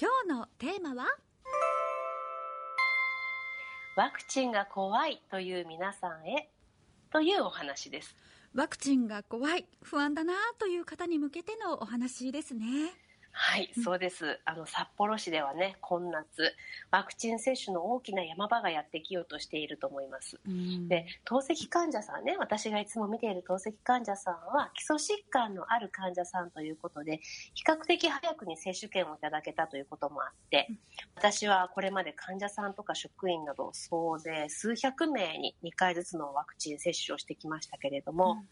今日のテーマはワクチンが怖いという皆さんへというお話です。ワクチンが怖い、不安だなという方に向けてのお話ですね。はい、そうです。札幌市ではね、今夏、ワクチン接種の大きな山場がやってきようとしていると思います。で、透析患者さんね、私がいつも見ている透析患者さんは、基礎疾患のある患者さんということで、比較的早くに接種券をいただけたということもあって、私はこれまで患者さんとか職員など、総勢数百名に2回ずつのワクチン接種をしてきましたけれども、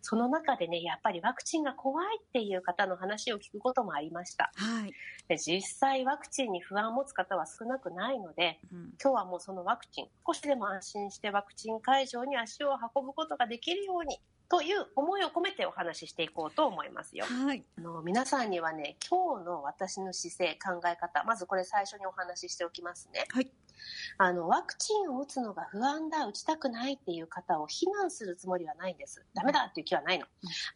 その中でね、やっぱりワクチンが怖いっていう方の話を聞くこともありました。はい、で実際ワクチンに不安を持つ方は少なくないので、今日はもうそのワクチン少しでも安心してワクチン会場に足を運ぶことができるようにという思いを込めてお話ししていこうと思いますよ。はい、皆さんにはね、今日の私の姿勢、考え方、まずこれ最初にお話ししておきますね。はい、ワクチンを打つのが不安だ、打ちたくないっていう方を非難するつもりはないんです。ダメだっていう気はないの。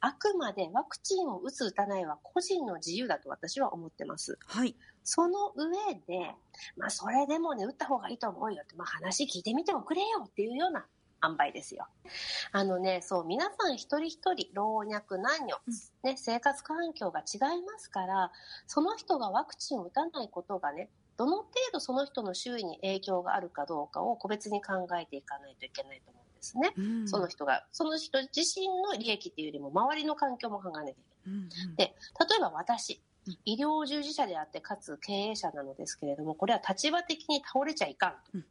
あくまでワクチンを打つ打たないは個人の自由だと私は思ってます。はい、その上で、それでもね、打った方がいいと思うよって、話聞いてみてもくれよっていうような塩梅ですよ。皆さん一人一人老若男女、生活環境が違いますから、その人がワクチンを打たないことがね、どの程度その人の周囲に影響があるかどうかを個別に考えていかないといけないと思うんですね。その人自身の利益っていうよりも周りの環境も考えなきゃいけない。で、例えば私、医療従事者であってかつ経営者なのですけれども、これは立場的に倒れちゃいかんと。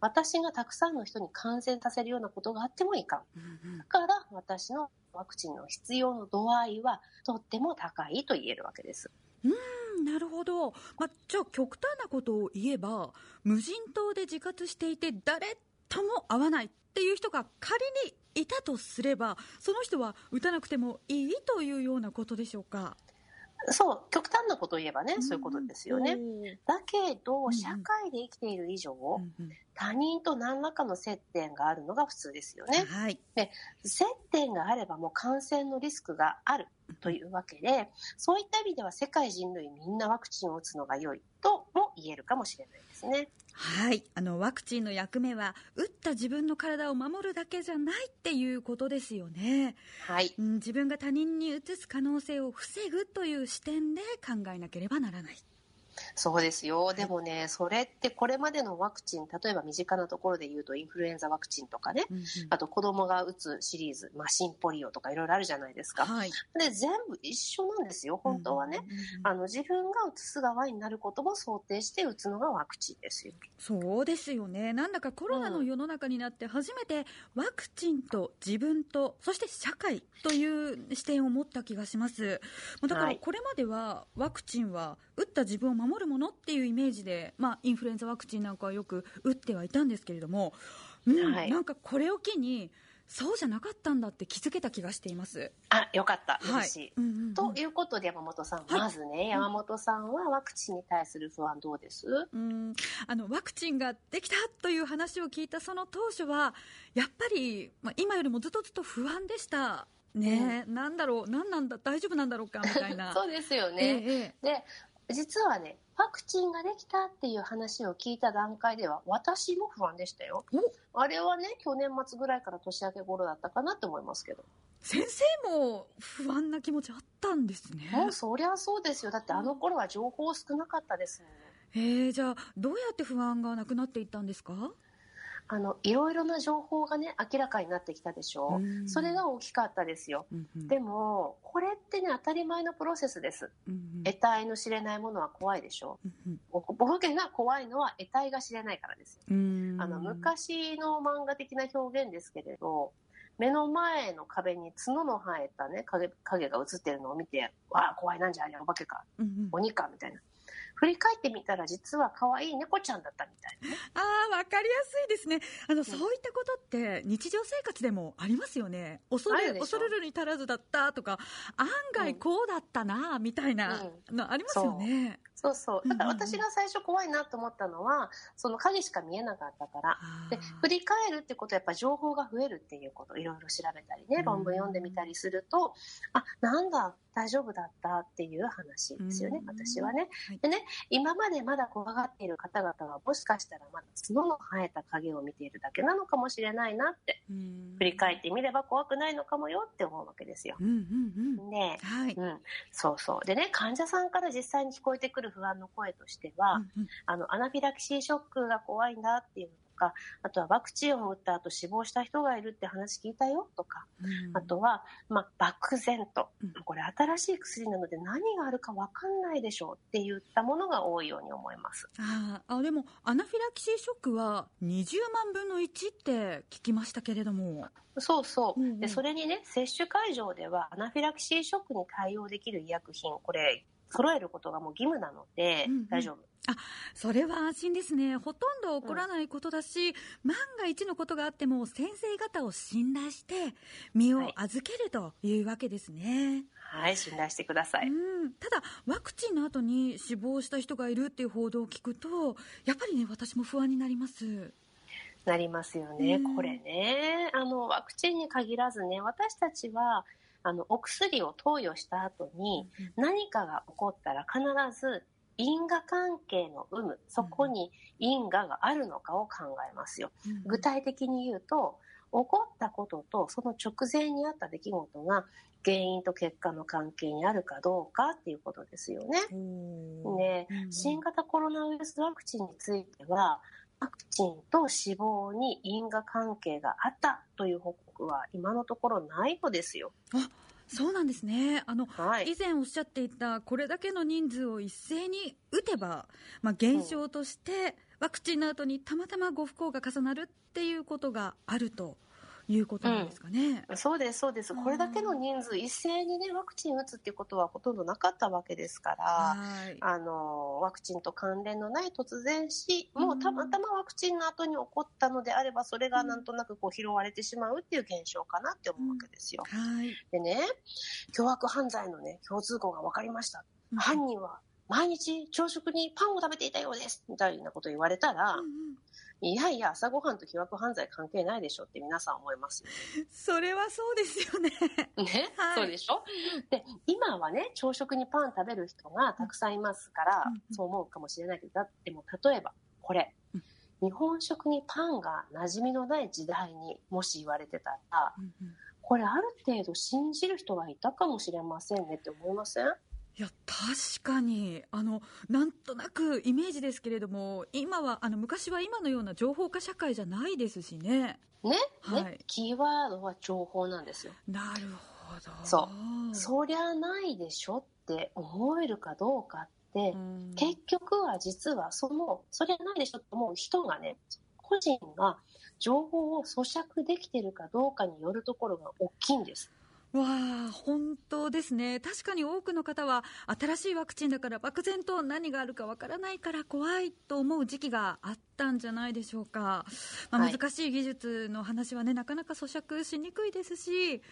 私がたくさんの人に感染させるようなことがあってもいかん。だから私のワクチンの必要の度合いはとっても高いと言えるわけです。なるほど。じゃあ極端なことを言えば、無人島で自活していて誰とも会わないっていう人が仮にいたとすれば、その人は打たなくてもいいというようなことでしょうか。そう、極端なことを言えばね、そういうことですよね。だけど社会で生きている以上、他人と何らかの接点があるのが普通ですよね。はい、で、接点があればもう感染のリスクがあるというわけで、そういった意味では世界人類みんなワクチンを打つのが良いとも言えるかもしれないですね。はい、ワクチンの役目は打った自分の体を守るだけじゃないっていうことですよね。はい、自分が他人にうつす可能性を防ぐという視点で考えなければならない。そうですよ。でもね、それってこれまでのワクチン、例えば身近なところで言うとインフルエンザワクチンとかね、あと子供が打つシリーズ、シンポリオとかいろいろあるじゃないですか。はい、で、全部一緒なんですよ、本当はね。自分が打つ側になることも想定して打つのがワクチンですよ。そうですよね。なんだかコロナの世の中になって初めてワクチンと自分と、そして社会という視点を持った気がします。だからこれまではワクチンは打った自分を守るものっていうイメージで、インフルエンザワクチンなんかはよく打ってはいたんですけれども、なんかこれを機にそうじゃなかったんだって気づけた気がしています。よかった、嬉しい。ということで山本さん、まずね、山本さんはワクチンに対する不安どうです？ワクチンができたという話を聞いたその当初はやっぱり、今よりもずっと不安でしたね。なんだろう、何なんだ、大丈夫なんだろうかみたいな。そうですよね。で、実はね、ワクチンができたっていう話を聞いた段階では私も不安でしたよ。あれはね、去年末ぐらいから年明け頃だったかなって思いますけど。先生も不安な気持ちあったんですね。そりゃそうですよ。だってあの頃は情報少なかったですもんね。じゃあどうやって不安がなくなっていったんですか？いろいろな情報がね、明らかになってきたでしょ。それが大きかったですよ。でもこれってね、当たり前のプロセスです。得体の知れないものは怖いでしょ。おぼろげが怖いのは得体が知れないからですよ。昔の漫画的な表現ですけれど、目の前の壁に角の生えたね、影が映ってるのを見て、わあ怖い、なんじゃあれ、お化けか、鬼かみたいな。振り返ってみたら実は可愛い猫ちゃんだったみたいな。わかりやすいですね。そういったことって日常生活でもありますよね。恐るるに足らずだったとか、案外こうだったなみたいなのありますよね。そうそう。だから私が最初怖いなと思ったのはその影しか見えなかったから。で、振り返るってことはやっぱ情報が増えるっていうこと、いろいろ調べたりね、論文読んでみたりすると、あ、なんだ大丈夫だったっていう話ですよね、私はね。でね、今までまだ怖がっている方々はもしかしたらまだ角の生えた影を見ているだけなのかもしれないなって、振り返ってみれば怖くないのかもよって思うわけですよ。そうそう。でね、患者さんから実際に聞こえてくる不安の声としては、アナフィラキシーショックが怖いんだっていうのとか、あとはワクチンを打った後死亡した人がいるって話聞いたよとか、あとは、漠然と、これ新しい薬なので何があるか分かんないでしょうって言ったものが多いように思います。でもアナフィラキシーショックは20万分の1って聞きましたけれども。そうそう、でそれにね、接種会場ではアナフィラキシーショックに対応できる医薬品、これ揃えることがもう義務なので大丈夫。それは安心ですね。ほとんど起こらないことだし、万が一のことがあっても先生方を信頼して身を預けるというわけですね。はい、信頼してください。ただワクチンの後に死亡した人がいるっていう報道を聞くとやっぱりね、私も不安になります。なりますよね、これね。ワクチンに限らずね、私たちはお薬を投与した後に何かが起こったら必ず因果関係の有無、そこに因果があるのかを考えますよ。具体的に言うと、起こったこととその直前にあった出来事が原因と結果の関係にあるかどうかっていうことですよね。新型コロナウイルスワクチンについてはワクチンと死亡に因果関係があったという報告は今のところないのですよ。そうなんですね。以前おっしゃっていたこれだけの人数を一斉に打てば、現象としてワクチンの後にたまたまご不幸が重なるっていうことがあるということなんですかね。そうです、そうです。これだけの人数一斉にね、ワクチン打つっていうことはほとんどなかったわけですから、ワクチンと関連のない突然死もうたまたまワクチンの後に起こったのであれば、それがなんとなくこう拾われてしまうっていう現象かなって思うわけですよ。でね、凶悪犯罪のね、共通項が分かりました、犯人は毎日朝食にパンを食べていたようですみたいなこと言われたら、いやいや朝ごはんと凶悪犯罪関係ないでしょって皆さん思いますよね。それはそうですよね。そうでしょ。で、今はね、朝食にパン食べる人がたくさんいますから、そう思うかもしれないけど、だってもう例えばこれ、日本食にパンが馴染みのない時代にもし言われてたら、これある程度信じる人はいたかもしれませんねって思いません？いや確かに、なんとなくイメージですけれども、今は昔は今のような情報化社会じゃないですしね。キーワードは情報なんですよ。なるほど。そりゃないでしょって思えるかどうかって、結局は実はそりゃないでしょって思う人がね、個人が情報を咀嚼できてるかどうかによるところが大きいんです。本当ですね。確かに多くの方は新しいワクチンだから漠然と何があるかわからないから怖いと思う時期があったんじゃないでしょうか。難しい技術の話はね、なかなか咀嚼しにくいですし、例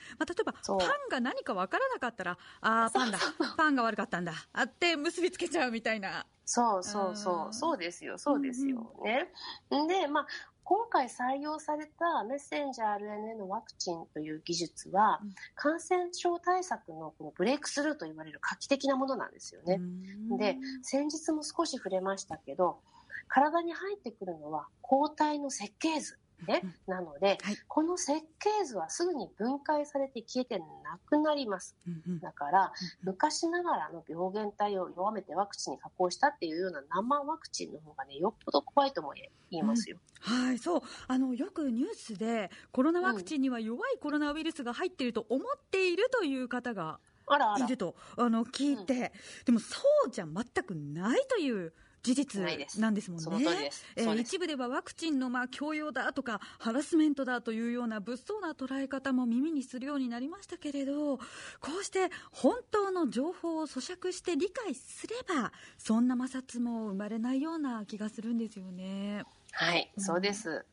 えばパンが何かわからなかったら、パンが悪かったんだって結びつけちゃうみたいな。そうですよ、そうですよね。で、今回採用されたメッセンジャー RNA のワクチンという技術は、感染症対策のこのブレイクスルーといわれる画期的なものなんですよね。で、先日も少し触れましたけど、体に入ってくるのは抗体の設計図、なので、この設計図はすぐに分解されて消えてなくなります。だから、昔ながらの病原体を弱めてワクチンに加工したっていうような生ワクチンの方がね、よっぽど怖いとも言えますよ。そう、よくニュースでコロナワクチンには弱いコロナウイルスが入っていると思っているという方がいると聞いて、でもそうじゃ全くないという事実なんですもんね。その通りです。一部ではワクチンの強要だとかハラスメントだというような物騒な捉え方も耳にするようになりましたけれど、こうして本当の情報を咀嚼して理解すればそんな摩擦も生まれないような気がするんですよね。はい、そうです。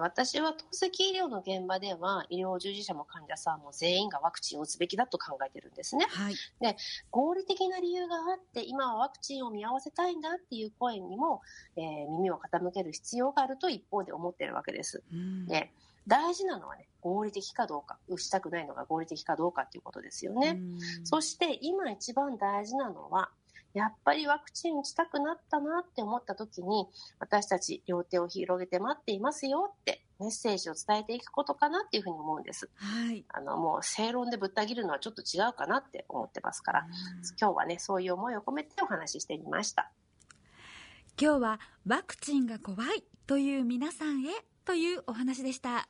私は透析医療の現場では、医療従事者も患者さんも全員がワクチンを打つべきだと考えてるんですね。はい。で、合理的な理由があって、今はワクチンを見合わせたいんだっていう声にも、耳を傾ける必要があると一方で思ってるわけです。で、大事なのはね、合理的かどうか、打ちたくないのが合理的かどうかっていうことですよね。そして今一番大事なのは、やっぱりワクチン打ちたくなったなって思った時に、私たち両手を広げて待っていますよってメッセージを伝えていくことかなっていうふうに思うんです。はい、もう正論でぶった切るのはちょっと違うかなって思ってますから、今日はね、そういう思いを込めてお話ししてみました。今日はワクチンが怖いという皆さんへというお話でした。